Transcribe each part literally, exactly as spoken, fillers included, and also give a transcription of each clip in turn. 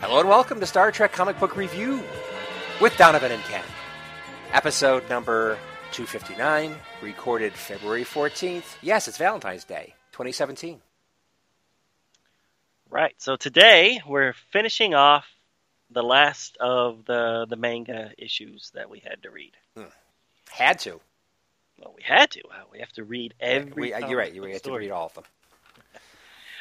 Hello and welcome to Star Trek Comic Book Review with Donovan and Ken. Episode number two fifty-nine, recorded February fourteenth. Yes, it's Valentine's Day, twenty seventeen. Right, so today we're finishing off the last of the, the manga issues that we had to read. Hmm. Had to. Well, we had to. We have to read every yeah, we, You're right, you have to read all of them.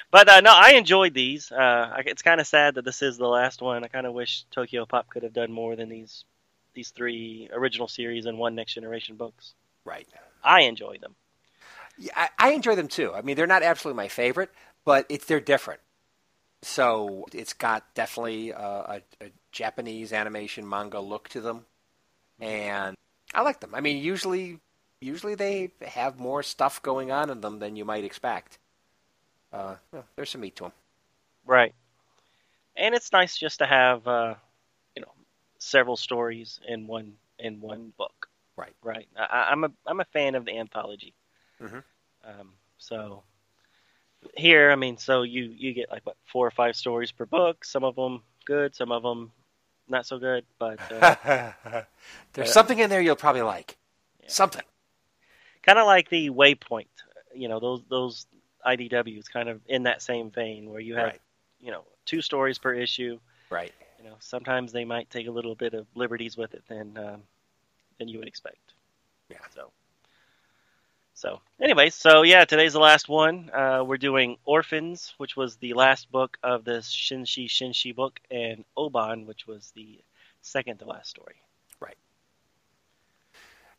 But uh, no, I enjoyed these. Uh, it's kind of sad that this is the last one. I kind of wish Tokyo Pop could have done more than these these three original series and one Next Generation books. Right. I enjoy them. Yeah, I, I enjoy them too. I mean, they're not absolutely my favorite, but it's they're different. So it's got definitely a, a, a Japanese animation manga look to them, and I like them. I mean, usually usually they have more stuff going on in them than you might expect. Uh, well, there's some meat to them. Right. And it's nice just to have, uh, you know, several stories in one in one book. Right. Right. I, I'm a I'm a fan of the anthology. Mm-hmm. Um, so here, I mean, so you, you get like, what, four or five stories per book. Some of them good, some of them not so good. But uh, there's uh, something in there you'll probably like. Yeah. Something. Kind of like the Waypoint. You know, those those... I D W is kind of in that same vein where you have, right. you know, two stories per issue. Right. You know, sometimes they might take a little bit of liberties with it than um, than you would expect. Yeah. So. So, anyway, so yeah, today's the last one. Uh, we're doing Orphans, which was the last book of this Shinshi Shinshi book, and Oban, which was the second to last story. Right.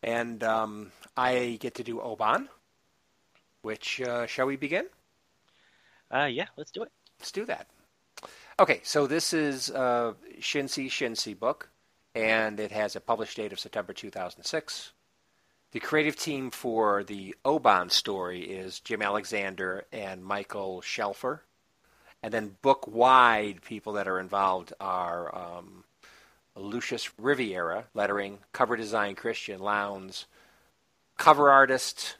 And um, I get to do Oban. Which, uh, shall we begin? Uh, yeah, let's do it. Let's do that. Okay, so this is uh, Shinshi Shinshi book, and it has a published date of September two thousand six. The creative team for the Oban story is Jim Alexander and Michael Shelfer. And then book-wide people that are involved are um, Lucius Riviera, lettering, cover design Christian Lowndes, cover artist...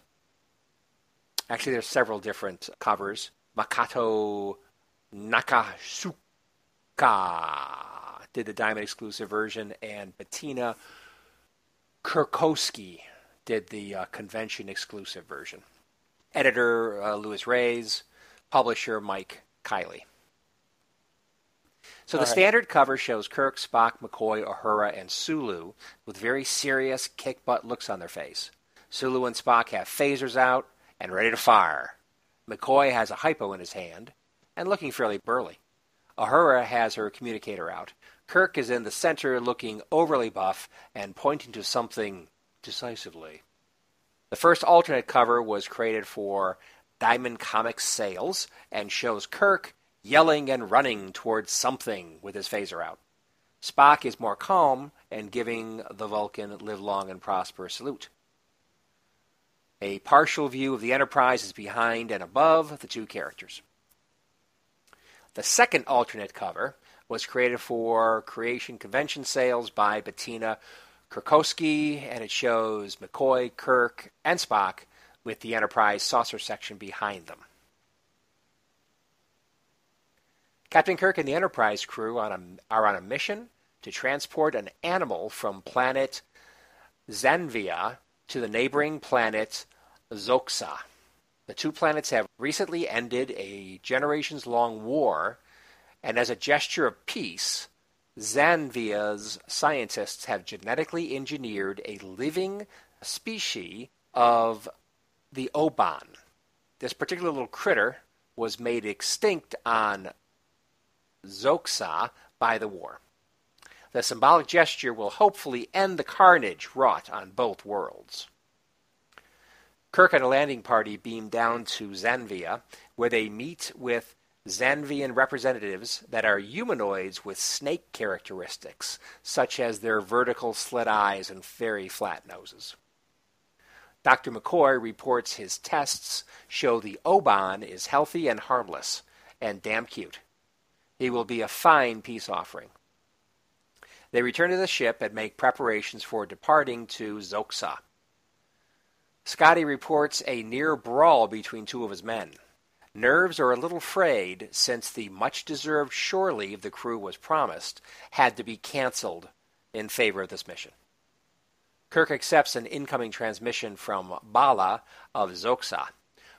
Actually, there's several different covers. Makato Nakashuka did the Diamond exclusive version, and Bettina Kurkowski did the uh, convention exclusive version. Editor, uh, Louis Reyes. Publisher, Mike Kiley. So All the right. standard cover shows Kirk, Spock, McCoy, Uhura, and Sulu with very serious kick-butt looks on their face. Sulu and Spock have phasers out and ready to fire. McCoy has a hypo in his hand, and looking fairly burly. Uhura has her communicator out. Kirk is in the center, looking overly buff, and pointing to something decisively. The first alternate cover was created for Diamond Comics sales, and shows Kirk yelling and running towards something with his phaser out. Spock is more calm, and giving the Vulcan live long and prosper salute. A partial view of the Enterprise is behind and above the two characters. The second alternate cover was created for Creation Convention sales by Bettina Kurkowski, and it shows McCoy, Kirk, and Spock with the Enterprise saucer section behind them. Captain Kirk and the Enterprise crew on a, are on a mission to transport an animal from planet Zanvia to the neighboring planet Zoxa. The two planets have recently ended a generations-long war, and as a gesture of peace, Zanvia's scientists have genetically engineered a living species of the Oban. This particular little critter was made extinct on Zoxa by the war. The symbolic gesture will hopefully end the carnage wrought on both worlds. Kirk and a landing party beam down to Zanvia, where they meet with Zanvian representatives that are humanoids with snake characteristics, such as their vertical slit eyes and very flat noses. Doctor McCoy reports his tests show the Oban is healthy and harmless, and damn cute. He will be a fine peace offering. They return to the ship and make preparations for departing to Zoxa. Scotty reports a near brawl between two of his men. Nerves are a little frayed since the much-deserved shore leave the crew was promised had to be canceled in favor of this mission. Kirk accepts an incoming transmission from Bala of Zoxa,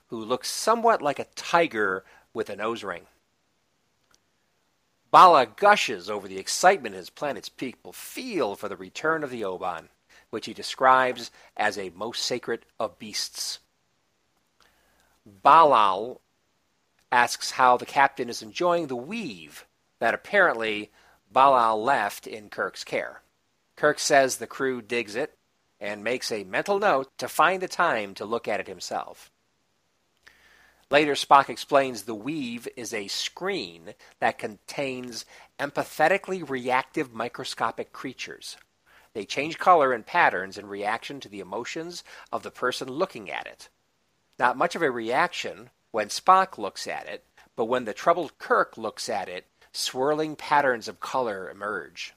who looks somewhat like a tiger with a nose ring. Bala gushes over the excitement his planet's people feel for the return of the Oban, which he describes as a most sacred of beasts. Balal asks how the captain is enjoying the weave that apparently Balal left in Kirk's care. Kirk says the crew digs it and makes a mental note to find the time to look at it himself. Later, Spock explains the weave is a screen that contains empathetically reactive microscopic creatures. They change color and patterns in reaction to the emotions of the person looking at it. Not much of a reaction when Spock looks at it, but when the troubled Kirk looks at it, swirling patterns of color emerge.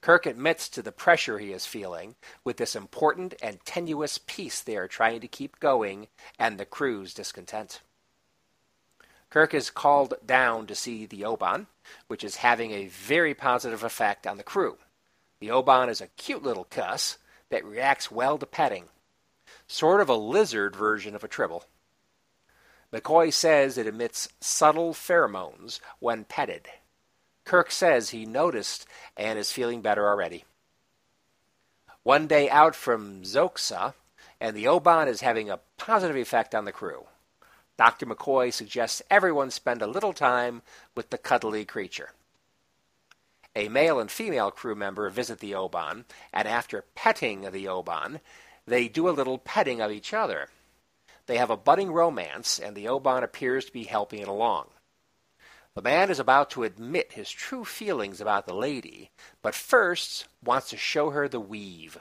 Kirk admits to the pressure he is feeling with this important and tenuous piece they are trying to keep going and the crew's discontent. Kirk is called down to see the Oban, which is having a very positive effect on the crew. The Oban is a cute little cuss that reacts well to petting, sort of a lizard version of a tribble. McCoy says it emits subtle pheromones when petted. Kirk says he noticed and is feeling better already. One day out from Zoxa, and the Oban is having a positive effect on the crew. Doctor McCoy suggests everyone spend a little time with the cuddly creature. A male and female crew member visit the Oban, and after petting the Oban, they do a little petting of each other. They have a budding romance, and the Oban appears to be helping it along. The man is about to admit his true feelings about the lady, but first wants to show her the weave.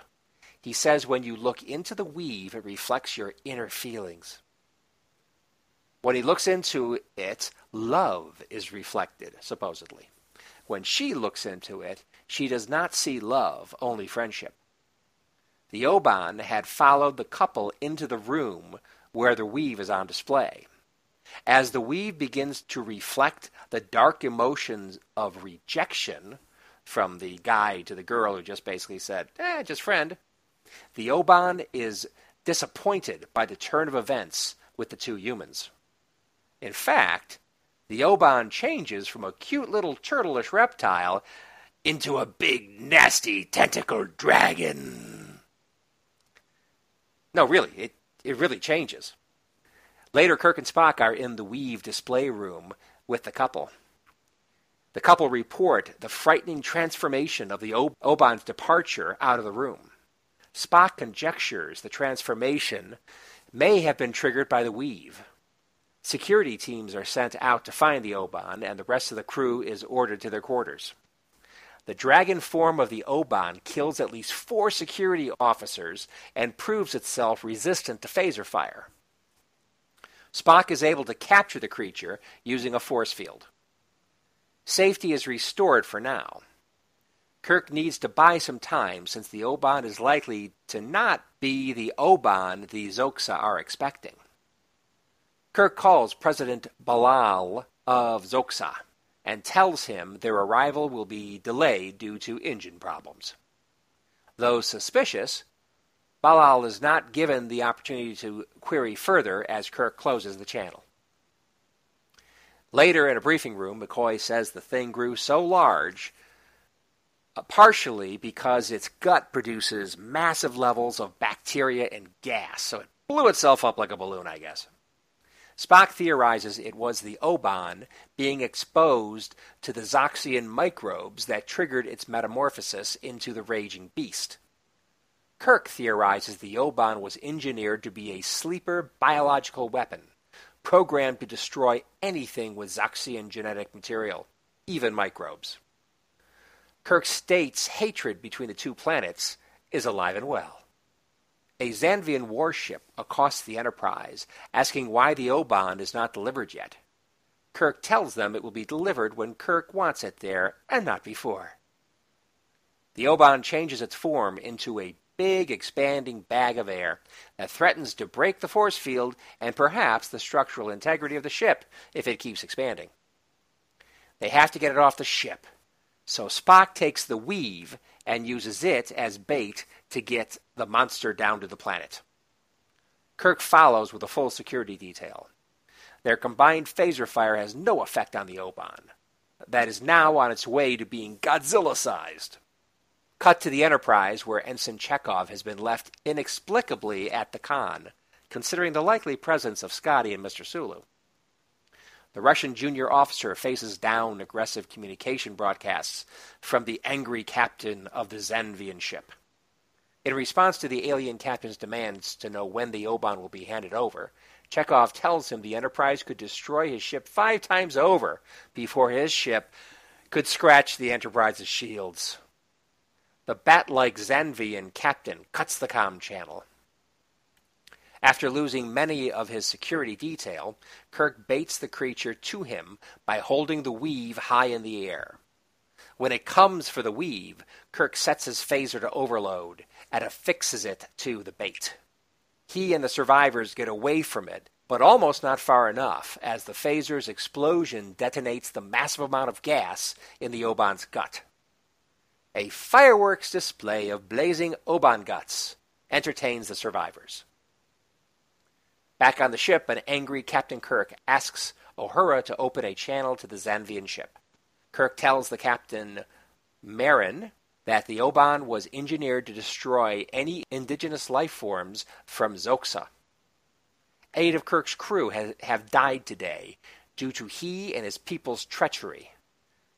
He says when you look into the weave, it reflects your inner feelings. When he looks into it, love is reflected, supposedly. When she looks into it, she does not see love, only friendship. The Oban had followed the couple into the room where the weave is on display. As the weave begins to reflect the dark emotions of rejection from the guy to the girl who just basically said, eh, just friend, the Oban is disappointed by the turn of events with the two humans. In fact, the Oban changes from a cute little turtleish reptile into a big, nasty, tentacled dragon. No, really, it, it really changes. Later, Kirk and Spock are in the weave display room with the couple. The couple report the frightening transformation of the Oban's departure out of the room. Spock conjectures the transformation may have been triggered by the weave. Security teams are sent out to find the Oban, and the rest of the crew is ordered to their quarters. The dragon form of the Oban kills at least four security officers and proves itself resistant to phaser fire. Spock is able to capture the creature using a force field. Safety is restored for now. Kirk needs to buy some time since the Oban is likely to not be the Oban the Zoxa are expecting. Kirk calls President Balal of Zoxa and tells him their arrival will be delayed due to engine problems. Though suspicious, Balal is not given the opportunity to query further as Kirk closes the channel. Later in a briefing room, McCoy says the thing grew so large, uh, partially because its gut produces massive levels of bacteria and gas, so it blew itself up like a balloon, I guess. Spock theorizes it was the Oban being exposed to the Zoxian microbes that triggered its metamorphosis into the raging beast. Kirk theorizes the Oban was engineered to be a sleeper biological weapon, programmed to destroy anything with Zoxian genetic material, even microbes. Kirk states hatred between the two planets is alive and well. A Zanvian warship accosts the Enterprise, asking why the O-Bond is not delivered yet. Kirk tells them it will be delivered when Kirk wants it there, and not before. The O-Bond changes its form into a big, expanding bag of air that threatens to break the force field and perhaps the structural integrity of the ship if it keeps expanding. They have to get it off the ship, so Spock takes the weave and uses it as bait to get the monster down to the planet. Kirk follows with a full security detail. Their combined phaser fire has no effect on the O-Bond. That is now on its way to being Godzilla-sized. Cut to the Enterprise, where Ensign Chekhov has been left inexplicably at the con, considering the likely presence of Scotty and Mister Sulu. The Russian junior officer faces down aggressive communication broadcasts from the angry captain of the Zanvian ship. In response to the alien captain's demands to know when the O-Bond will be handed over, Chekhov tells him the Enterprise could destroy his ship five times over before his ship could scratch the Enterprise's shields. The bat-like Zanvian captain cuts the comm channel. After losing many of his security detail, Kirk baits the creature to him by holding the weave high in the air. When it comes for the weave, Kirk sets his phaser to overload and affixes it to the bait. He and the survivors get away from it, but almost not far enough, as the phaser's explosion detonates the massive amount of gas in the O-Bond's gut. A fireworks display of blazing O-Bond guts entertains the survivors. Back on the ship, an angry Captain Kirk asks O'Hara to open a channel to the Zanvian ship. Kirk tells the Captain Marin that the O-Bond was engineered to destroy any indigenous life forms from Zoxa. Eight of Kirk's crew ha- have died today due to he and his people's treachery.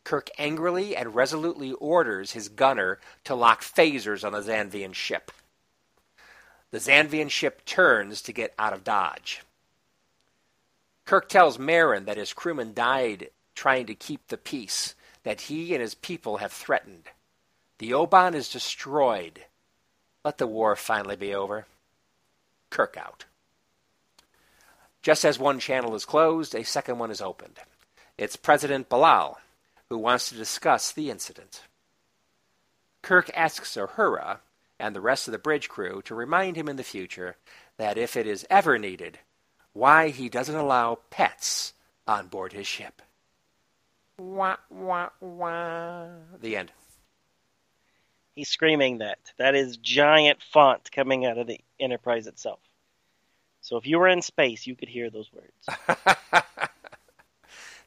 Kirk angrily and resolutely orders his gunner to lock phasers on the Zanvian ship. The Zanvian ship turns to get out of dodge. Kirk tells Marin that his crewman died trying to keep the peace that he and his people have threatened. The O-Bond is destroyed. Let the war finally be over. Kirk out. Just as one channel is closed, a second one is opened. It's President Bilal, who wants to discuss the incident. Kirk asks O'Hara and the rest of the bridge crew to remind him in the future that if it is ever needed, why he doesn't allow pets on board his ship. Wah, wah, wah. The end. He's screaming that. That is giant font coming out of the Enterprise itself. So if you were in space, you could hear those words.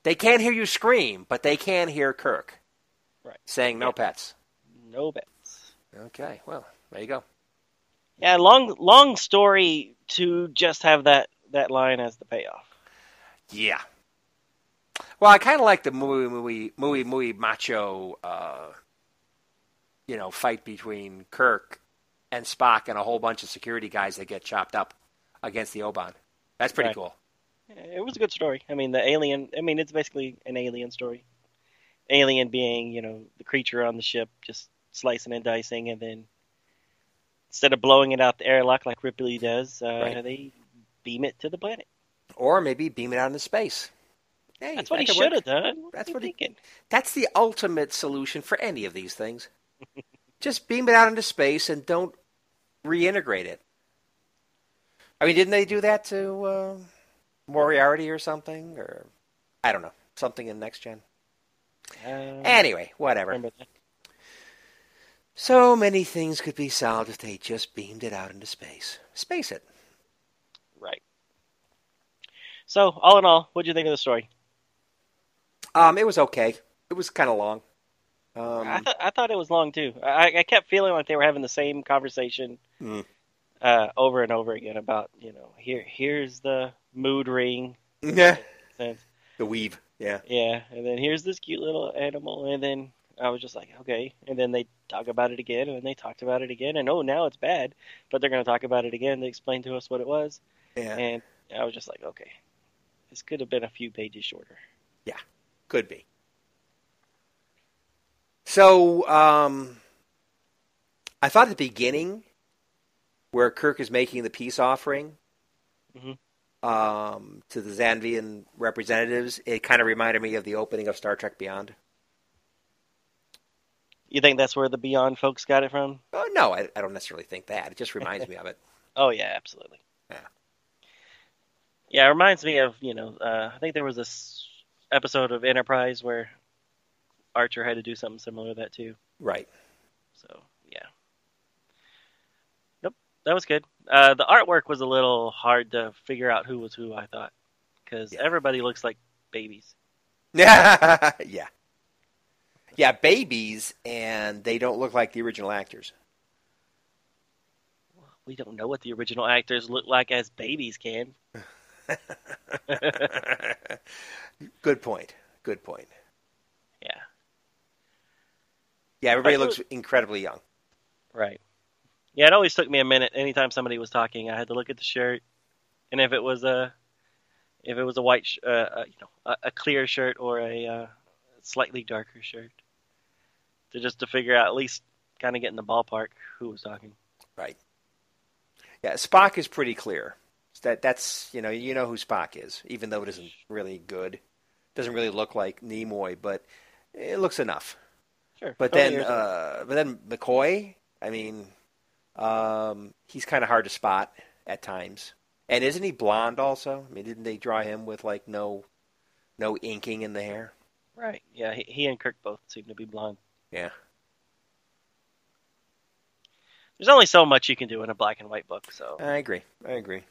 They can't hear you scream, but they can hear Kirk. Right. Saying no yeah. pets. No pets. Okay, well, there you go. Yeah, long long story to just have that, that line as the payoff. Yeah. Well, I kind of like the muy, muy, muy, muy macho, uh, you know, fight between Kirk and Spock and a whole bunch of security guys that get chopped up against the O-Bond. That's pretty right. cool. It was a good story. I mean, the alien, I mean, it's basically an alien story. Alien being, you know, the creature on the ship, just slicing and dicing, and then instead of blowing it out the airlock like Ripley does, uh, right. they beam it to the planet. Or maybe beam it out into space. Hey, that's what that he should have done. What that's what he, That's the ultimate solution for any of these things. Just beam it out into space and don't reintegrate it. I mean, didn't they do that to... Uh... Moriarty or something, or I don't know, something in Next Gen. Um, anyway, whatever. So many things could be solved if they just beamed it out into space. Space it. Right. So, all in all, what did you think of the story? Um, it was okay. It was kind of long. Um, I, th- I thought it was long too. I-, I kept feeling like they were having the same conversation mm. uh, over and over again about, you know, here, here's the. Mood ring. Yeah. The weave. Yeah. Yeah. And then here's this cute little animal. And then I was just like, okay. And then they talk about it again. And they talked about it again. And oh, now it's bad. But they're going to talk about it again. They explained to us what it was. Yeah. And I was just like, okay. This could have been a few pages shorter. Yeah, could be. So, um, I thought at the beginning, where Kirk is making the peace offering mm-hmm. um, to the Zanvian representatives, it kind of reminded me of the opening of Star Trek Beyond. You think that's where the Beyond folks got it from? Oh, no, I, I don't necessarily think that. It just reminds me of it. Oh, yeah, absolutely. Yeah. Yeah, it reminds me of, you know, uh, I think there was this episode of Enterprise where Archer had to do something similar to that, too. Right. So, yeah. Nope, that was good. Uh, the artwork was a little hard to figure out who was who, I thought, because yeah. everybody looks like babies. Yeah. Yeah. Yeah, babies, and they don't look like the original actors. We don't know what the original actors look like as babies can. Good point. Good point. Yeah. Yeah, everybody looks incredibly young. Right. Yeah, it always took me a minute. Anytime somebody was talking, I had to look at the shirt, and if it was a, if it was a white, sh- uh, uh, you know, a, a clear shirt or a uh, slightly darker shirt. To just to figure out, at least kind of get in the ballpark who was talking. Right. Yeah, Spock is pretty clear. That that's you know you know who Spock is, even though it isn't really good. Doesn't really look like Nimoy, but it looks enough. Sure. But then uh, but then McCoy, I mean, um, he's kind of hard to spot at times. And isn't he blonde also? I mean, didn't they draw him with like no no inking in the hair? Right. Yeah, he, he and Kirk both seem to be blonde. Yeah. There's only so much you can do in a black and white book, so. I agree. I agree.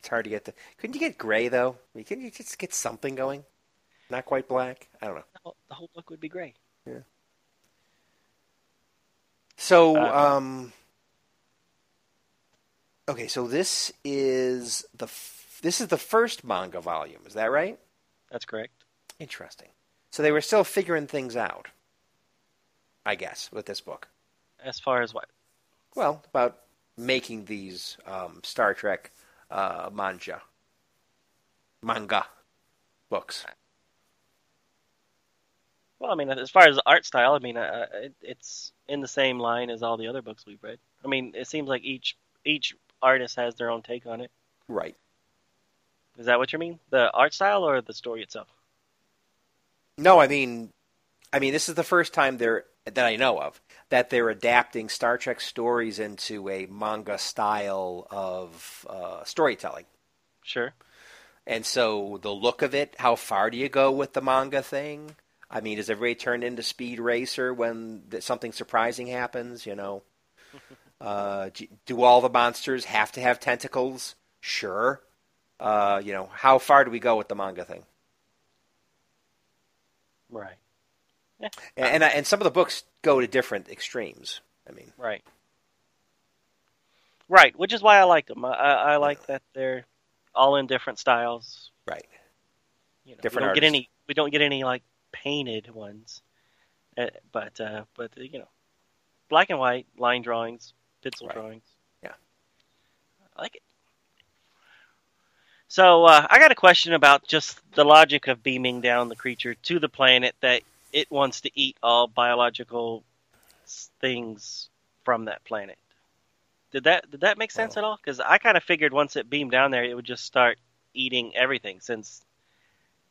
It's hard to get the. Couldn't you get gray though? I mean, couldn't you just get something going? Not quite black. I don't know. The whole, the whole book would be gray. Yeah. So, uh, um. Okay, so this is the f- this is the first manga volume. Is that right? That's correct. Interesting. So they were still figuring things out, I guess, with this book. As far as what? Well, about making these um, Star Trek uh, manga, manga books. Well, I mean, as far as the art style, I mean, uh, it, it's in the same line as all the other books we've read. I mean, it seems like each each artist has their own take on it. Right. Is that what you mean? The art style or the story itself? No, I mean, I mean, this is the first time they're that I know of that they're adapting Star Trek stories into a manga style of uh, storytelling. Sure. And so the look of it, how far do you go with the manga thing? I mean, does everybody turn into Speed Racer when something surprising happens? You know, uh, do all the monsters have to have tentacles? Sure. Uh, you know, how far do we go with the manga thing? Right. Yeah. And, and and some of the books go to different extremes. I mean, right, right, which is why I like them. I, I like yeah. that they're all in different styles. Right. You know, different. We don't artists. get any. We don't get any like painted ones, uh, but uh, but you know, black and white line drawings, pencil right. drawings. Yeah, I like it. So uh, I got a question about just the logic of beaming down the creature to the planet that it wants to eat all biological things from that planet. Did that did that make sense oh. at all? Because I kind of figured once it beamed down there, it would just start eating everything. Since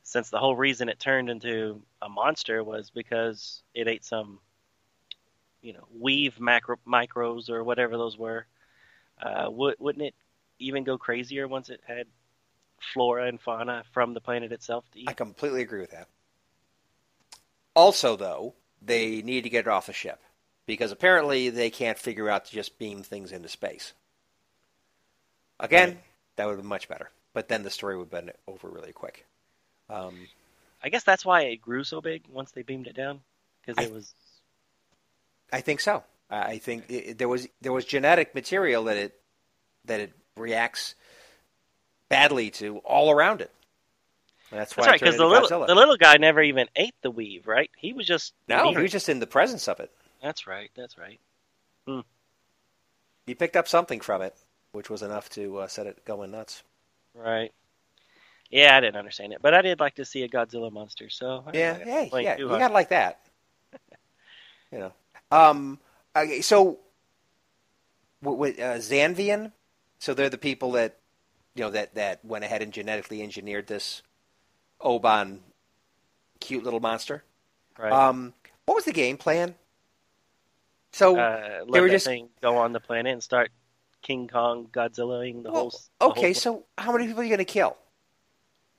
since the whole reason it turned into a monster was because it ate some, you know, weave macro micros or whatever those were. Uh, w- wouldn't it even go crazier once it had flora and fauna from the planet itself to eat? I completely agree with that. Also, though, they need to get it off the ship because apparently they can't figure out to just beam things into space. Again, right. that would have been much better, but then the story would have been over really quick. Um, I guess that's why it grew so big once they beamed it down because it I, was. I think so. I think it, there was there was genetic material that it that it reacts badly to all around it. That's, That's why right, because the little, the little guy never even ate the weave, right? He was just... No, he, he was just in the presence of it. That's right, that's right. Hmm. He picked up something from it, which was enough to uh, set it going nuts. Right. Yeah, I didn't understand it, but I did like to see a Godzilla monster. So I yeah, hey, yeah, you gotta like that. You know, um, okay, so with uh, Zanvian, so they're the people that you know that, that went ahead and genetically engineered this Oban cute little monster. Right. Um, what was the game plan? So uh, let they were that just thing go on the planet and start King Kong Godzillaing the well, whole. The okay, whole... so how many people are you gonna kill?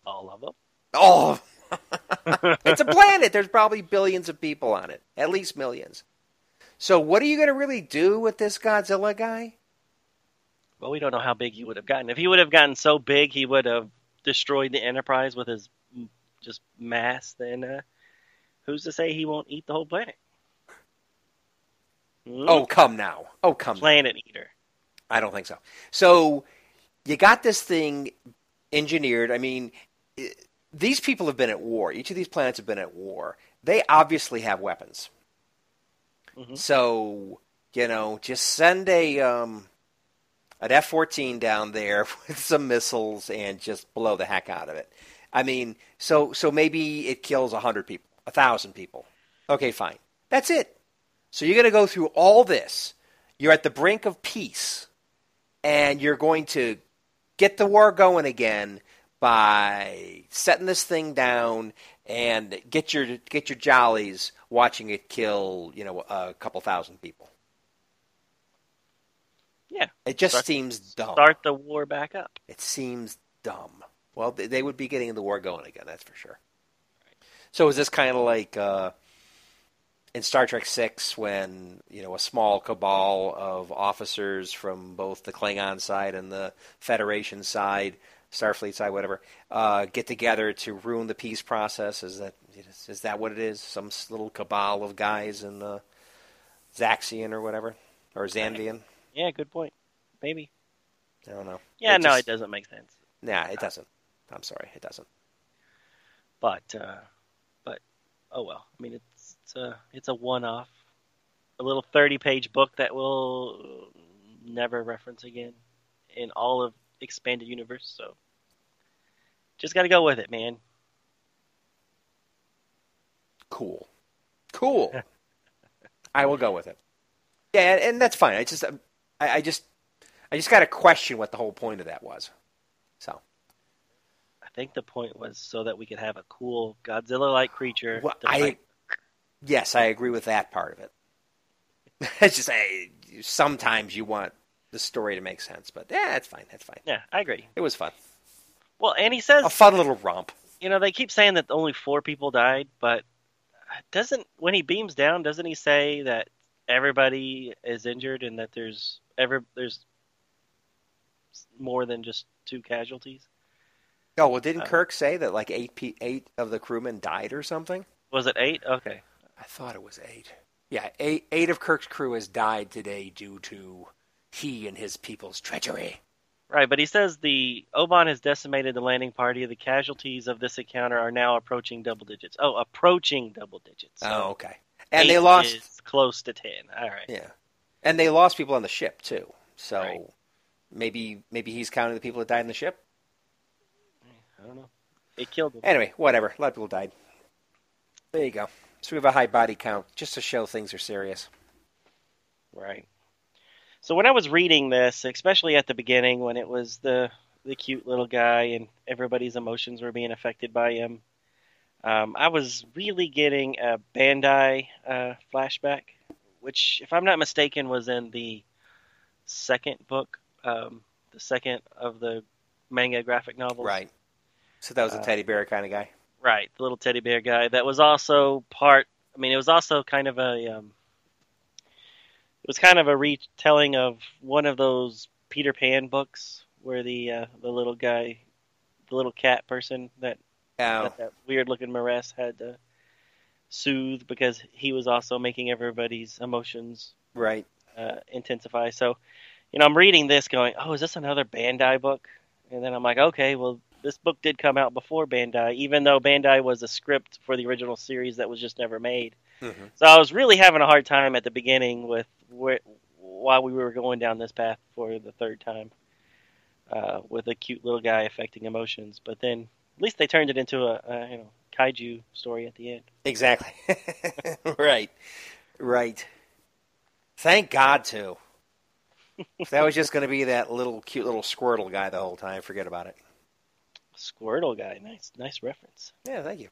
All of them. Oh, it's a planet. There's probably billions of people on it, at least millions. So what are you going to really do with this Godzilla guy? Well, we don't know how big he would have gotten. If he would have gotten so big, he would have destroyed the Enterprise with his just mass. Then uh, who's to say he won't eat the whole planet? Mm. Oh, come now. Oh, come planet now. Planet eater. I don't think so. So you got this thing engineered. I mean, these people have been at war. Each of these planets have been at war. They obviously have weapons. Mm-hmm. So, you know, just send a um, an F fourteen down there with some missiles and just blow the heck out of it. I mean, so so maybe it kills one hundred people, one thousand people. Okay, fine. That's it. So you're going to go through all this. You're at the brink of peace, and you're going to get the war going again by setting this thing down and get your get your jollies watching it kill, you know, a couple thousand people. Yeah. It just start, seems dumb. Start the war back up. It seems dumb. Well, they, they would be getting the war going again, that's for sure. Right. So is this kind of like uh, in Star Trek six when, you know, a small cabal of officers from both the Klingon side and the Federation side, Starfleet side, whatever, uh, get together to ruin the peace process? Is that is that what it is? Some little cabal of guys in uh, Zaxian or whatever? Or Zanvian? Yeah, good point. Maybe. I don't know. Yeah, it no, just, it doesn't make sense. Nah, it doesn't. I'm sorry, it doesn't. But, uh, but oh well. I mean, it's It's a, it's a one-off, a little thirty-page book that we'll never reference again in all of Expanded Universe, so just got to go with it, man. Cool. Cool. I will go with it. Yeah, and, and that's fine. I just I, I just I just got to question what the whole point of that was. So I think the point was so that we could have a cool Godzilla-like creature. Well, I... Fight. Yes, I agree with that part of it. It's just I, sometimes you want the story to make sense, but yeah, that's fine. That's fine. Yeah, I agree. It was fun. Well, and he says a fun little romp. You know, they keep saying that only four people died, but doesn't when he beams down, doesn't he say that everybody is injured and that there's ever there's more than just two casualties? Oh well, didn't uh, Kirk say that like eight pe- eight of the crewmen died or something? Was it eight? Okay. I thought it was eight. Yeah, eight, eight of Kirk's crew has died today due to he and his people's treachery. Right, but he says the Oban has decimated the landing party. The casualties of this encounter are now approaching double digits. Oh, approaching double digits. So oh, okay. And they lost is close to ten. All right. Yeah, and they lost people on the ship too. So right. maybe maybe he's counting the people that died on the ship. I don't know. It killed them. Anyway, whatever. A lot of people died. There you go. So we have a high body count, just to show things are serious. Right. So when I was reading this, especially at the beginning when it was the the cute little guy and everybody's emotions were being affected by him, um, I was really getting a Bandai uh, flashback, which, if I'm not mistaken, was in the second book, um, the second of the manga graphic novels. Right. So that was a uh, teddy bear kind of guy. Right, the little teddy bear guy. That was also part. I mean, it was also kind of a. Um, it was kind of a retelling of one of those Peter Pan books, where the uh, the little guy, the little cat person that oh. that, that weird looking Maress had to soothe because he was also making everybody's emotions right uh, intensify. So, you know, I'm reading this, going, "Oh, is this another Bandai book?" And then I'm like, "Okay, well." This book did come out before Bandai, even though Bandai was a script for the original series that was just never made. Mm-hmm. So I was really having a hard time at the beginning with where, why we were going down this path for the third time uh, with a cute little guy affecting emotions. But then at least they turned it into a, a you know kaiju story at the end. Exactly. Right. Right. Thank God, too. If that was just going to be that little cute little Squirtle guy the whole time, forget about it. Squirtle guy. Nice, nice reference. Yeah, thank you.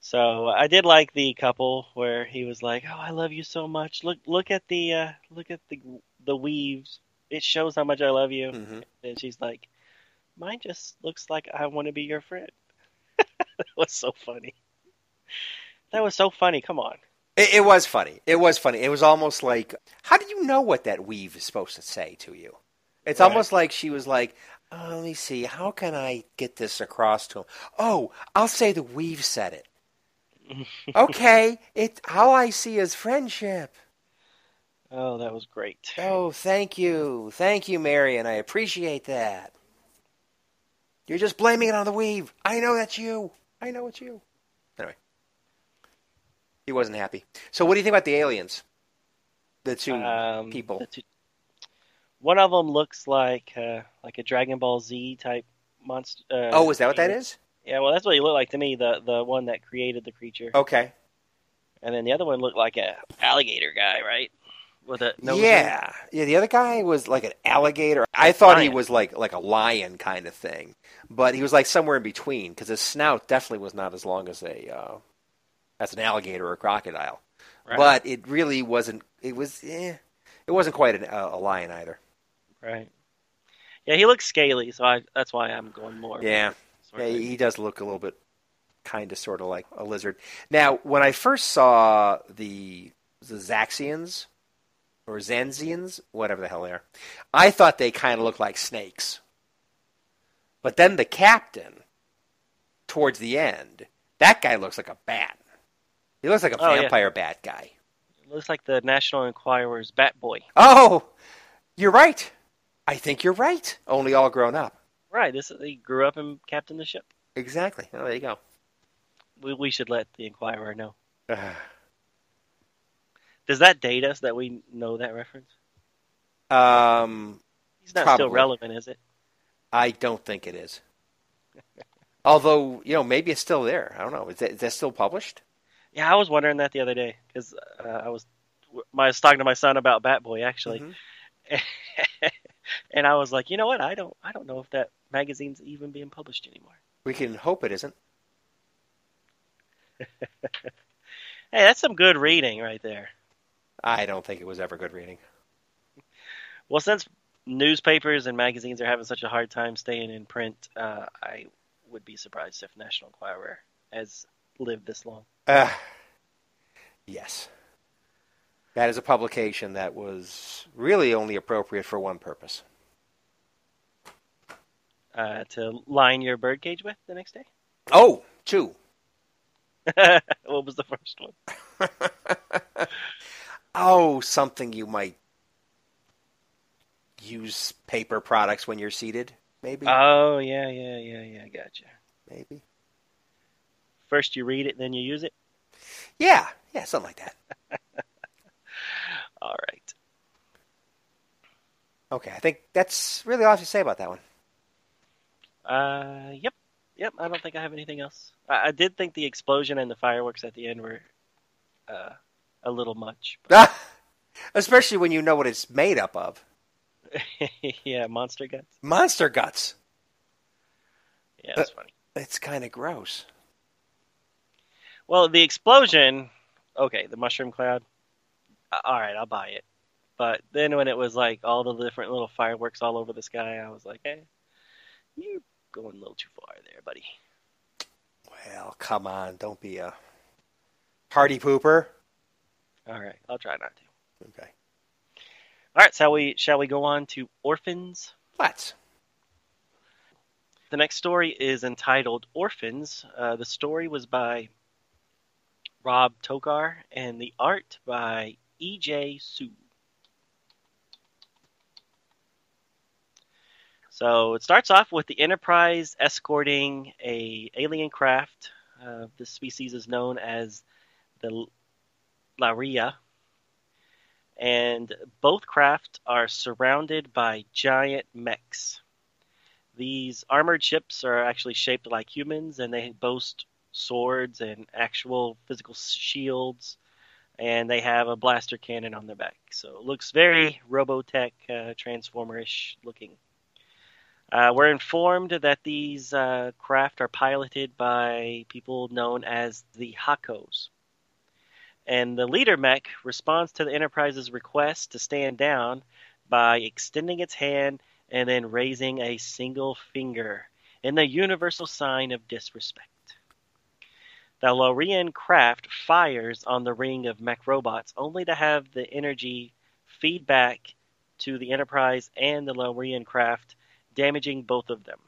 So I did like the couple where he was like, "Oh, I love you so much. Look, look at the, uh, look at the the weaves. It shows how much I love you." Mm-hmm. And she's like, "Mine just looks like I want to be your friend." That was so funny. That was so funny. Come on. It, it was funny. It was funny. It was almost like, how do you know what that weave is supposed to say to you? It's right. Almost like she was like, oh, "Let me see. How can I get this across to him? Oh, I'll say the weave said it." Okay, it all I see is friendship. Oh, that was great. Oh, thank you. Thank you, Marion. I appreciate that. You're just blaming it on the weave. I know that's you. I know it's you. Anyway, he wasn't happy. So what do you think about the aliens? The two um, people. The two. One of them looks like uh, like a Dragon Ball Z type monster. Uh, oh, is that what that is? Yeah, well, that's what he looked like to me, the the one that created the creature. Okay. And then the other one looked like an alligator guy, right? With a nose. Yeah. Yeah, the other guy was like an alligator. I thought lion. He was like, like a lion kind of thing. But he was like somewhere in between, because his snout definitely was not as long as a uh, as an alligator or a crocodile. Right. But it really wasn't, it was, eh, it wasn't quite an, uh, a lion either. Right. Yeah, he looks scaly, so I, that's why I'm going more. Yeah. Yeah, he does look a little bit kind of sort of like a lizard. Now, when I first saw the, the Zaxians or Zanzians, whatever the hell they are, I thought they kind of looked like snakes. But then the captain, towards the end, that guy looks like a bat. He looks like a oh, vampire yeah. bat guy. He looks like the National Enquirer's Bat Boy. Oh, you're right. I think you're right. Only all grown up. Right, this is, he grew up and captained the ship. Exactly. Oh, there you go. We we should let the Inquirer know. Does that date us that we know that reference? Um, He's not probably. Still relevant, is it? I don't think it is. Although, you know, maybe it's still there. I don't know. Is that, is that still published? Yeah, I was wondering that the other day because uh, I, I was talking to my son about Batboy, actually. Mm-hmm. And I was like, you know what? I don't I don't know if that magazine's even being published anymore. We can hope it isn't. Hey, that's some good reading right there. I don't think it was ever good reading. Well, since newspapers and magazines are having such a hard time staying in print, uh, I would be surprised if National Enquirer has lived this long. Uh, yes. That is a publication that was really only appropriate for one purpose. Uh, to line your birdcage with the next day? Oh, two. What was the first one? Oh, something you might use paper products when you're seated, maybe? Oh, yeah, yeah, yeah, yeah, gotcha. Maybe. First you read it, then you use it? Yeah, yeah, something like that. All right. Okay, I think that's really all I have to say about that one. Uh, yep. Yep, I don't think I have anything else. I, I did think the explosion and the fireworks at the end were uh, a little much. But... Especially when you know what it's made up of. Yeah, monster guts. Monster guts. Yeah, that's uh, funny. It's kind of gross. Well, the explosion... Okay, the mushroom cloud... All right, I'll buy it. But then when it was like all the different little fireworks all over the sky, I was like, hey, you're going a little too far there, buddy. Well, come on. Don't be a party pooper. All right, I'll try not to. Okay. All right, so we, shall we go on to Orphans? Let's. The next story is entitled Orphans. Uh, the story was by Rob Tokar and the art by... E J. Su. So it starts off with the Enterprise escorting a alien craft. Uh, this species is known as the Laria. And both craft are surrounded by giant mechs. These armored ships are actually shaped like humans, and they boast swords and actual physical shields, and they have a blaster cannon on their back. So it looks very Robotech, uh, Transformer-ish looking. Uh, we're informed that these uh, craft are piloted by people known as the Hakos. And the leader mech responds to the Enterprise's request to stand down by extending its hand and then raising a single finger in the universal sign of disrespect. The Lorian craft fires on the ring of mech robots only to have the energy feed back to the Enterprise and the Lorian craft, damaging both of them.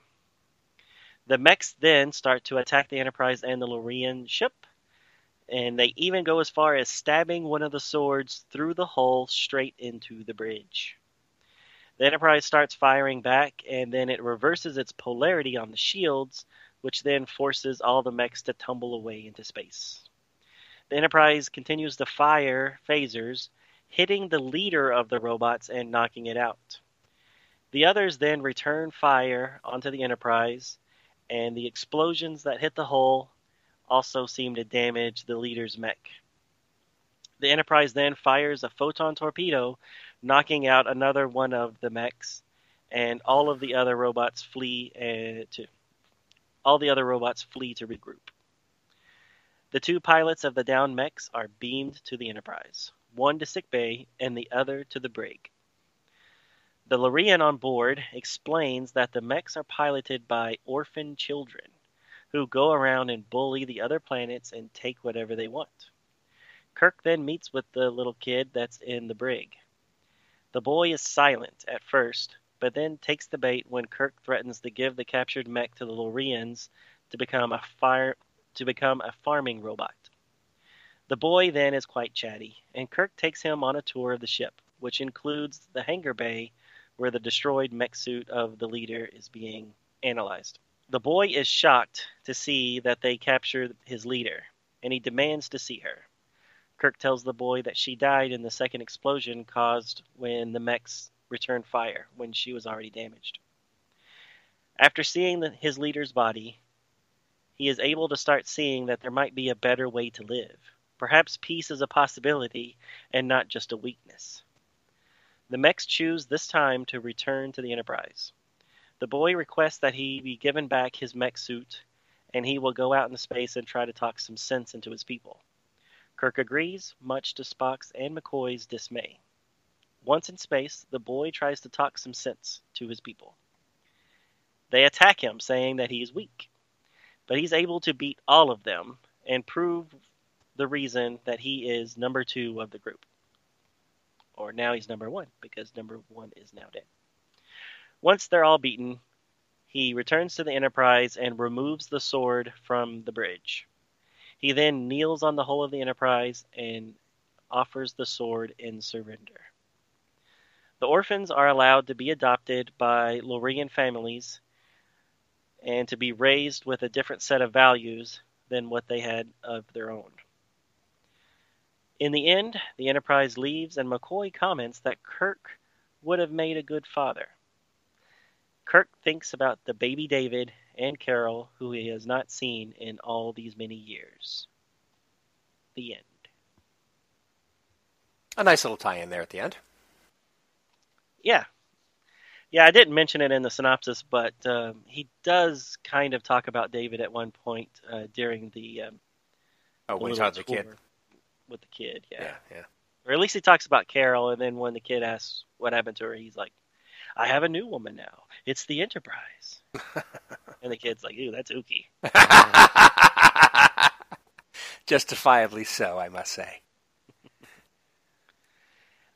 The mechs then start to attack the Enterprise and the Lorian ship, and they even go as far as stabbing one of the swords through the hull straight into the bridge. The Enterprise starts firing back, and then it reverses its polarity on the shields, which then forces all the mechs to tumble away into space. The Enterprise continues to fire phasers, hitting the leader of the robots and knocking it out. The others then return fire onto the Enterprise, and the explosions that hit the hull also seem to damage the leader's mech. The Enterprise then fires a photon torpedo, knocking out another one of the mechs, and all of the other robots flee uh, to all the other robots flee to regroup. The two pilots of the downed mechs are beamed to the Enterprise, one to sickbay and the other to the brig. The Lorian on board explains that the mechs are piloted by orphan children, who go around and bully the other planets and take whatever they want. Kirk then meets with the little kid that's in the brig. The boy is silent at first, but then takes the bait when Kirk threatens to give the captured mech to the Lorians to become a fire to become a farming robot. The boy then is quite chatty, and Kirk takes him on a tour of the ship, which includes the hangar bay where the destroyed mech suit of the leader is being analyzed. The boy is shocked to see that they captured his leader, and he demands to see her. Kirk tells the boy that she died in the second explosion caused when the mechs returned fire, when she was already damaged. After seeing the, his leader's body, he is able to start seeing that there might be a better way to live. Perhaps peace is a possibility and not just a weakness. The mechs choose this time to return to the Enterprise. The boy requests that he be given back his mech suit, and he will go out into space and try to talk some sense into his people. Kirk agrees, much to Spock's and McCoy's dismay. Once in space, the boy tries to talk some sense to his people. They attack him, saying that he is weak, but he's able to beat all of them and prove the reason that he is number two of the group. Or now he's number one, because number one is now dead. Once they're all beaten, he returns to the Enterprise and removes the sword from the bridge. He then kneels on the hull of the Enterprise and offers the sword in surrender. The orphans are allowed to be adopted by Lorian families and to be raised with a different set of values than what they had of their own. In the end, the Enterprise leaves, and McCoy comments that Kirk would have made a good father. Kirk thinks about the baby David and Carol, who he has not seen in all these many years. The end. A nice little tie-in there at the end. Yeah. Yeah, I didn't mention it in the synopsis, but um, he does kind of talk about David at one point uh, during the... Um, oh, when he talks to the kid. With the kid, yeah. yeah. Yeah, Or at least he talks about Carol, and then when the kid asks what happened to her, he's like, I have a new woman now. It's the Enterprise. And the kid's like, ooh, that's ooky. Justifiably so, I must say.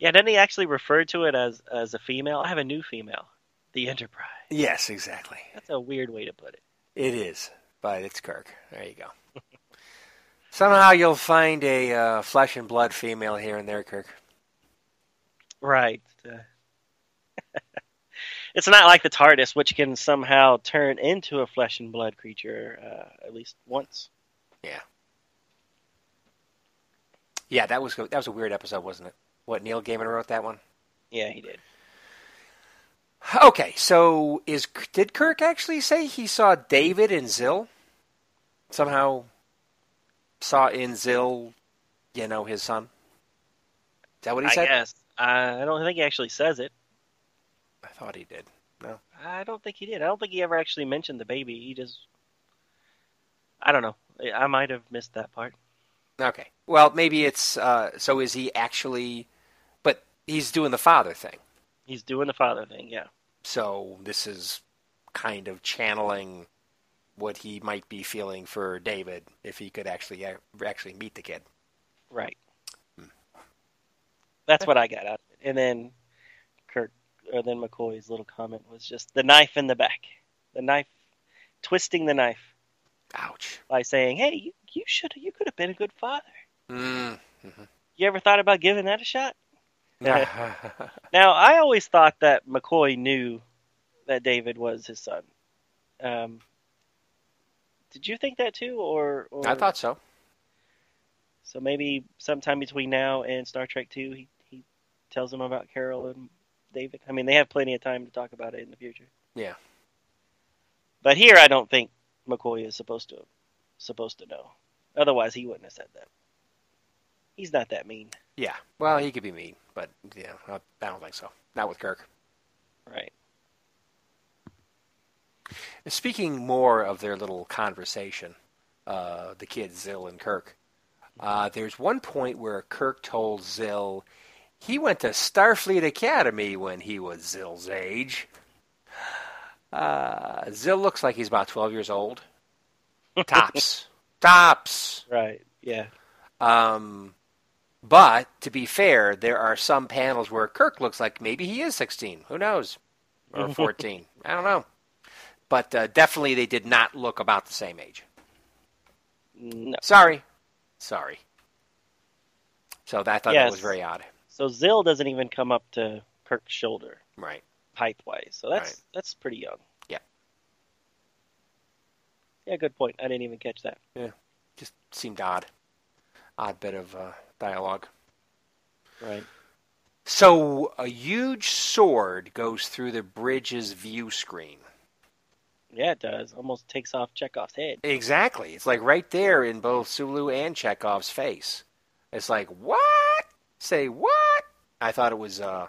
Yeah, didn't he actually refer to it as, as a female? I have a new female. The Enterprise. Yes, exactly. That's a weird way to put it. It is, but it's Kirk. There you go. Somehow you'll find a uh, flesh and blood female here and there, Kirk. Right. Uh, It's not like the TARDIS, which can somehow turn into a flesh and blood creature uh, at least once. Yeah. Yeah, that was that was a weird episode, wasn't it? What, Neil Gaiman wrote that one? Yeah, he did. Okay, so is did Kirk actually say he saw David and Zill? Somehow saw in Zill, you know, his son? Is that what he said? I guess. Uh, I don't think he actually says it. I thought he did. No. I don't think he did. I don't think he ever actually mentioned the baby. He just... I don't know. I might have missed that part. Okay. Well, maybe it's... Uh, so is he actually... But he's doing the father thing. He's doing the father thing, yeah. So this is kind of channeling what he might be feeling for David if he could actually actually meet the kid. Right. Hmm. That's what I got out of it. And then Kirk, or then McCoy's little comment was just the knife in the back. The knife, twisting the knife. Ouch. By saying, hey, you, you should you could have been a good father. Mm-hmm. You ever thought about giving that a shot? Now, I always thought that McCoy knew that David was his son. Um, did you think that too? Or, or I thought so. So maybe sometime between now and Star Trek two, he, he tells him about Carol and David. I mean, they have plenty of time to talk about it in the future. Yeah. But here, I don't think McCoy is supposed to supposed to know. Otherwise, he wouldn't have said that. He's not that mean. Yeah. Well, he could be mean, but yeah, I don't think so. Not with Kirk. Right. Speaking more of their little conversation, uh, the kids, Zill and Kirk, uh, there's one point where Kirk told Zill he went to Starfleet Academy when he was Zill's age. Uh, Zill looks like he's about twelve years old. Tops. Tops. Right, yeah. Um... But, to be fair, there are some panels where Kirk looks like maybe he is sixteen. Who knows? Or fourteen. I don't know. But uh, definitely they did not look about the same age. No. Sorry. Sorry. So I thought yes. that was very odd. So Zill doesn't even come up to Kirk's shoulder. Right. Height-wise. So that's right. That's pretty young. Yeah. Yeah, good point. I didn't even catch that. Yeah. Just seemed odd. Odd bit of... Uh, dialogue. Right. So a huge sword goes through the bridge's view screen. Yeah, it does. Almost takes off Chekhov's head. Exactly. It's like right there in both Sulu and Chekhov's face. It's like, what? Say what? I thought it was uh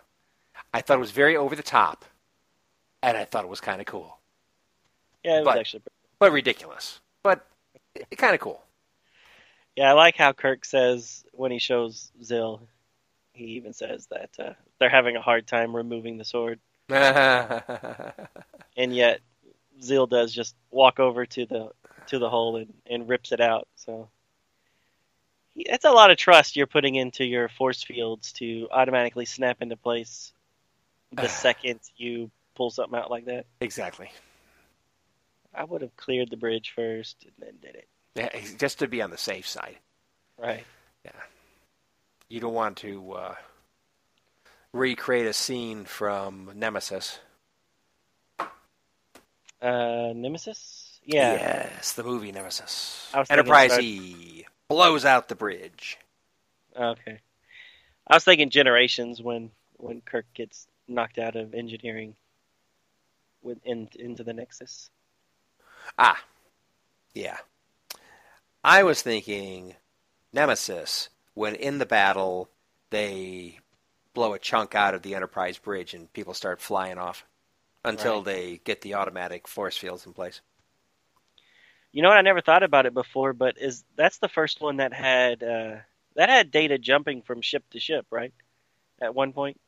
I thought it was very over the top. And I thought it was kind of cool. Yeah, it but, was actually pretty cool. But ridiculous. But kind of cool. Yeah, I like how Kirk says, when he shows Zill, he even says that uh, they're having a hard time removing the sword. And yet, Zill does just walk over to the to the hole and, and rips it out. So he, that's a lot of trust you're putting into your force fields to automatically snap into place the second you pull something out like that. Exactly. I would have cleared the bridge first and then did it. Yeah, just to be on the safe side. Right. Yeah. You don't want to uh, recreate a scene from Nemesis. Uh, Nemesis? Yeah. Yes, the movie Nemesis. Enterprise Star- E blows out the bridge. Okay. I was thinking Generations when, when Kirk gets knocked out of engineering with, in, into the Nexus. Ah. Yeah. I was thinking Nemesis, when in the battle, they blow a chunk out of the Enterprise bridge and people start flying off until right. they get the automatic force fields in place. You know what? I never thought about it before, but is that's the first one that had uh, that had Data jumping from ship to ship, right? At one point?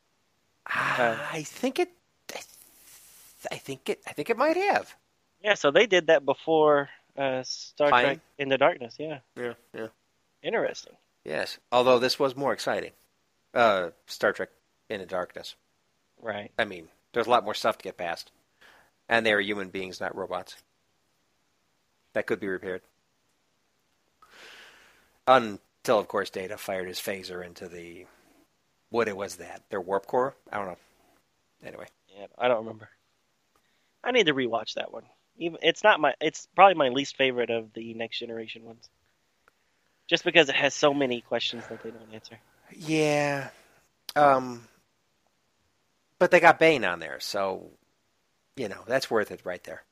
Uh, I think it I, th- I think it I think it might have. Yeah, so they did that before Uh, Star Pine? Trek Into Darkness, yeah. Yeah, yeah. Interesting. Yes, although this was more exciting. Uh, Star Trek Into Darkness. Right. I mean, there's a lot more stuff to get past. And they were human beings, not robots. That could be repaired. Until, of course, Data fired his phaser into the... What it was that? Their warp core? I don't know. Anyway. Yeah, I don't remember. I need to rewatch that one. Even, it's not my. It's probably my least favorite of the Next Generation ones, just because it has so many questions that they don't answer. Yeah, um, but they got Bane on there, so you know, that's worth it right there.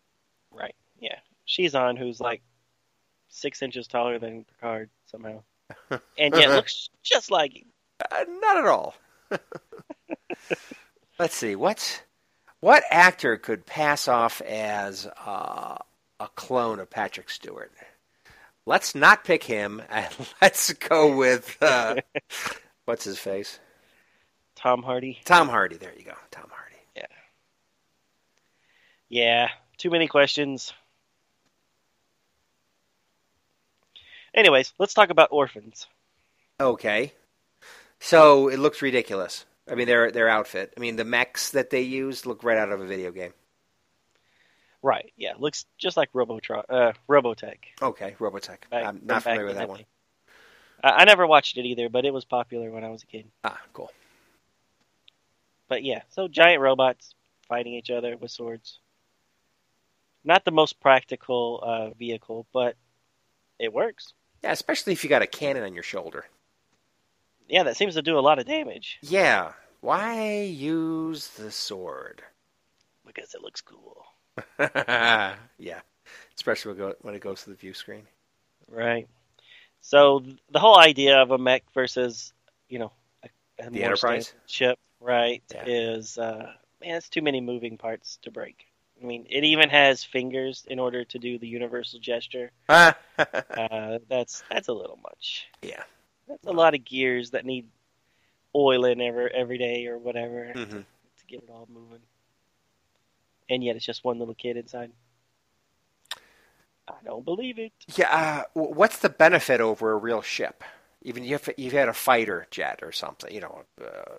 Right. Yeah. Shizan, who's like six inches taller than Picard somehow. And yet looks just like him. Uh, not at all. Let's see. What's, what actor could pass off as uh, a clone of Patrick Stewart? Let's not pick him. And let's go with, uh, what's his face? Tom Hardy. Tom Hardy. There you go. Tom Hardy. Yeah. Yeah. Too many questions. Anyways, let's talk about orphans. Okay. So it looks ridiculous. I mean, their their outfit. I mean, the mechs that they used look right out of a video game. Right. Yeah. Looks just like Robotron, uh, Robotech. Okay, Robotech. Back, I'm not familiar with that one. Uh, I never watched it either, but it was popular when I was a kid. Ah, cool. But yeah, so giant robots fighting each other with swords. Not the most practical uh, vehicle, but it works. Yeah, especially if you got a cannon on your shoulder. Yeah, that seems to do a lot of damage. Yeah. Why use the sword? Because it looks cool. Yeah. Especially when it goes to the view screen. Right. So the whole idea of a mech versus, you know, a, a the Enterprise ship, right, yeah. is, uh, man, it's too many moving parts to break. I mean, it even has fingers in order to do the universal gesture. uh, that's that's a little much. Yeah. That's a lot of gears that need oiling every, every day or whatever mm-hmm. to, to get it all moving. And yet it's just one little kid inside. I don't believe it. Yeah, uh, what's the benefit over a real ship? Even if you've had a fighter jet or something, you know, uh,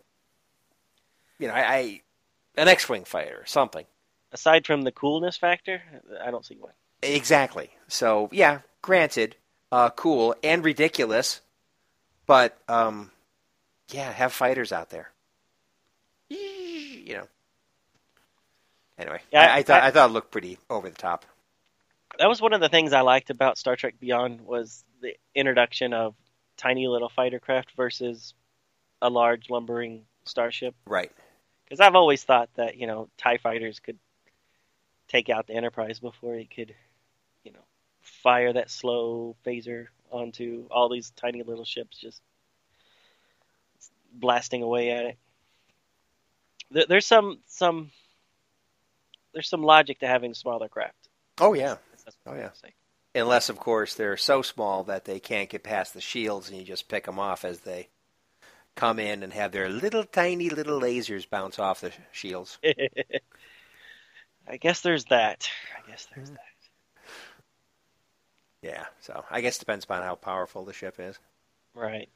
you know, I, I an X-wing fighter or something. Aside from the coolness factor, I don't see one. Exactly. So yeah, granted, uh, cool and ridiculous. But, um, yeah, have fighters out there. You know. Anyway, yeah, I, I thought I, I thought it looked pretty over the top. That was one of the things I liked about Star Trek Beyond was the introduction of tiny little fighter craft versus a large lumbering starship. Right. Because I've always thought that, you know, TIE fighters could take out the Enterprise before it could, you know, fire that slow phaser onto all these tiny little ships just blasting away at it. There, there's some some there's some logic to having smaller craft. Oh yeah. Oh yeah. Unless of course they're so small that they can't get past the shields and you just pick them off as they come in and have their little tiny little lasers bounce off the shields. I guess there's that. I guess there's that. Yeah, so I guess it depends upon how powerful the ship is. Right.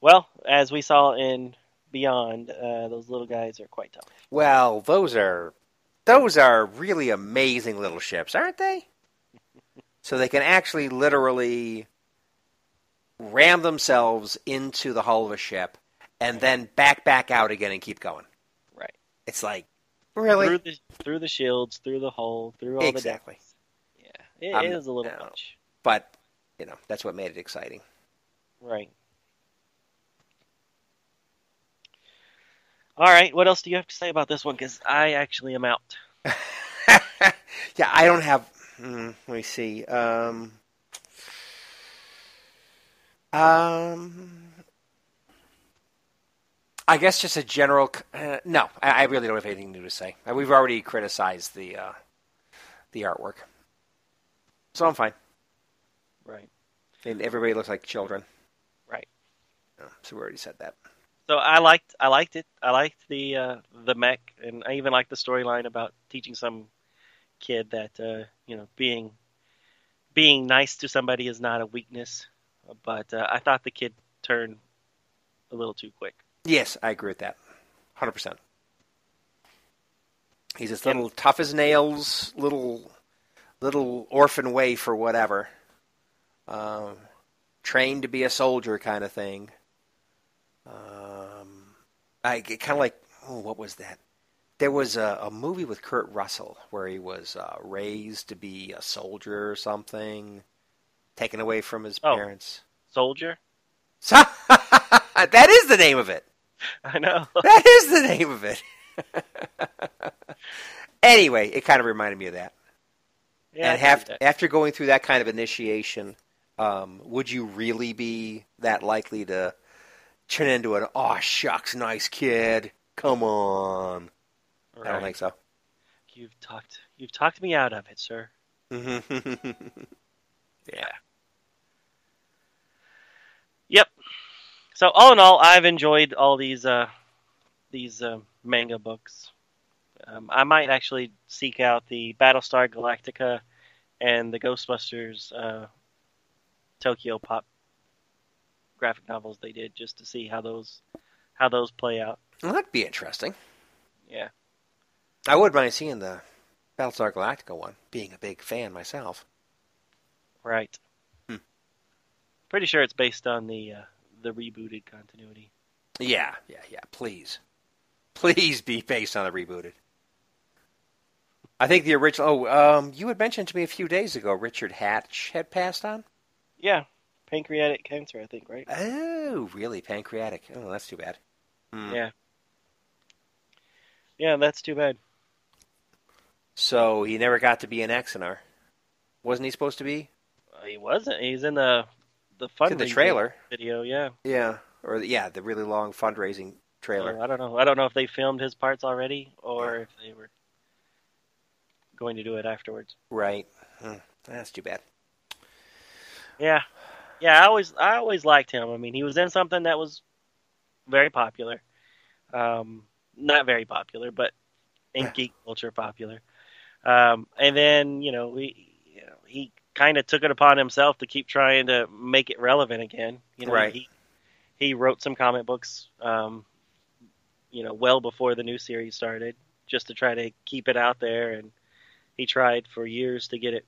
Well, as we saw in Beyond, uh, those little guys are quite tough. Well, those are those are really amazing little ships, aren't they? So they can actually literally ram themselves into the hull of a ship and then back back out again and keep going. Right. It's like, really? Through the, through the shields, through the hull, through all exactly. the decks. It um, is a little no, much. But, you know, that's what made it exciting. Right. All right, what else do you have to say about this one? Because I actually am out. Yeah, I don't have... Mm, let me see. Um, um, I guess just a general... Uh, no, I, I really don't have anything new to say. We've already criticized the uh, the artwork. So I'm fine. Right. And everybody looks like children. Right. Oh, so we already said that. So I liked I liked it. I liked the uh, the mech, and I even liked the storyline about teaching some kid that uh, you know being being nice to somebody is not a weakness. But uh, I thought the kid turned a little too quick. Yes, I agree with that. one hundred percent. He's this little and, tough as nails, little... little orphan way for whatever. Um, trained to be a soldier kind of thing. Um, I kind of like, oh, what was that? There was a, a movie with Kurt Russell where he was uh, raised to be a soldier or something. Taken away from his oh, parents. Soldier? So, that is the name of it. I know. That is the name of it. Anyway, it kind of reminded me of that. Yeah, and have, that. after going through that kind of initiation, um, would you really be that likely to turn into an, "Oh, shucks, nice kid, come on"? Right. I don't think so. You've talked you've talked me out of it, sir. Yeah. Yep. So all in all, I've enjoyed all these uh, these uh, manga books. Um, I might actually seek out the Battlestar Galactica and the Ghostbusters uh, Tokyo Pop graphic novels they did, just to see how those how those play out. Well, that'd be interesting. Yeah. I would mind seeing the Battlestar Galactica one, being a big fan myself. Right. Hmm. Pretty sure it's based on the uh, the rebooted continuity. Yeah, yeah, yeah. Please. Please be based on the rebooted. I think the original... Oh, um, you had mentioned to me a few days ago Richard Hatch had passed on? Yeah. Pancreatic cancer, I think, right? Oh, really? Pancreatic. Oh, that's too bad. Hmm. Yeah. Yeah, that's too bad. So he never got to be an X N R. Wasn't he supposed to be? Well, he wasn't. He's in the the fundraising the trailer video. Yeah. Yeah, or yeah, the really long fundraising trailer. Oh, I don't know. I don't know if they filmed his parts already or yeah. if they were going to do it afterwards. Right. Hmm. That's too bad. Yeah, yeah. I always I always liked him. I mean, he was in something that was very popular. Um, not very popular, but in geek culture popular. Um, and then, you know, we, you know, he kind of took it upon himself to keep trying to make it relevant again. You know, right. He, he wrote some comic books, um, you know, well before the new series started, just to try to keep it out there. And he tried for years to get it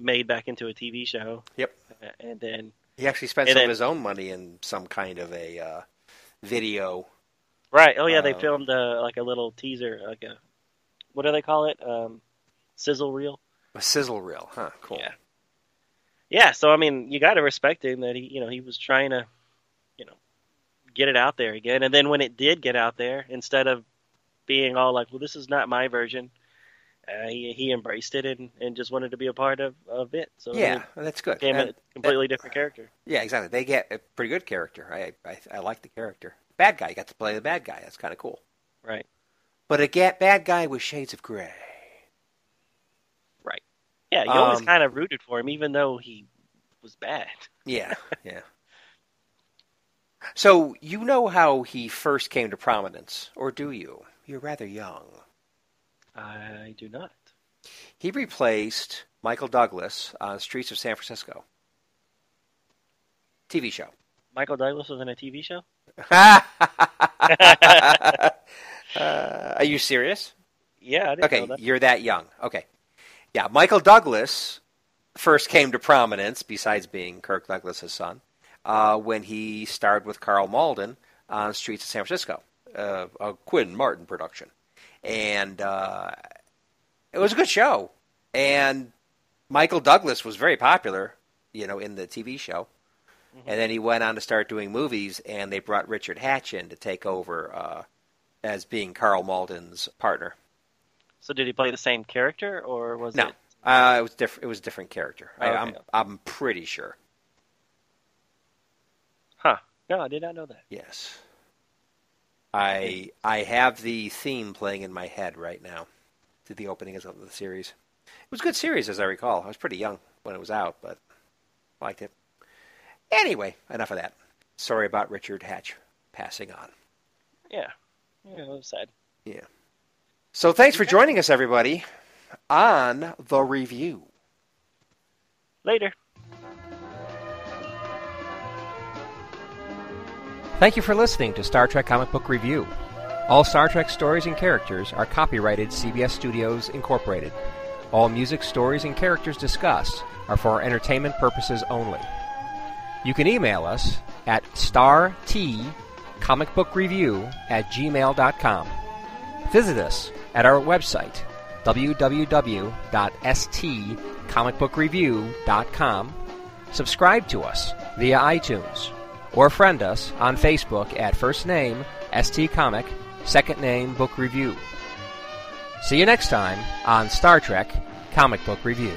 made back into a T V show. Yep. And then he actually spent some then, of his own money in some kind of a uh, video. Right. Oh, yeah. Um, they filmed uh, like a little teaser, like a, what do they call it? Um, sizzle reel. A sizzle reel, huh? Cool. Yeah. Yeah. So I mean, you got to respect him that he, you know, he was trying to, you know, get it out there again. And then when it did get out there, instead of being all like, "Well, this is not my version," uh, he he embraced it and, and just wanted to be a part of, of it. So yeah, it that's good. Became and, a completely that, different character. Yeah, exactly. They get a pretty good character. I I, I like the character. Bad guy. You got to play the bad guy. That's kind of cool. Right. But a ga- bad guy with shades of gray. Right. Yeah, you um, always kind of rooted for him, even though he was bad. Yeah, yeah. So, you know how he first came to prominence, or do you? You're rather young. I do not. He replaced Michael Douglas on Streets of San Francisco. T V show. Michael Douglas was in a T V show? uh, are you serious? Yeah, I didn't okay, know that. You're that young. Okay. Yeah, Michael Douglas first came to prominence, besides being Kirk Douglas' son, uh, when he starred with Carl Malden on Streets of San Francisco, uh, a Quinn Martin production. And uh, it was a good show. And Michael Douglas was very popular, you know, in the T V show. And then he went on to start doing movies, and they brought Richard Hatch in to take over uh, as being Carl Malden's partner. So did he play the same character, or was no. it? No, uh, it was different. It was a different character. Okay. I, I'm I'm pretty sure. Huh? No, I did not know that. Yes, I I have the theme playing in my head right now. To the opening of the series. It was a good series, as I recall. I was pretty young when it was out, but I liked it. Anyway, enough of that. Sorry about Richard Hatch passing on. Yeah. Yeah, that was sad. Yeah. So thanks for joining us, everybody, on The Review. Later. Thank you for listening to Star Trek Comic Book Review. All Star Trek stories and characters are copyrighted C B S Studios Incorporated. All music, stories, and characters discussed are for entertainment purposes only. You can email us at star t comic book review at gmail dot com. Visit us at our website, w w w dot s t comic book review dot com. Subscribe to us via iTunes, or friend us on Facebook at first name S T Comic, second name Book Review. See you next time on Star Trek Comic Book Review.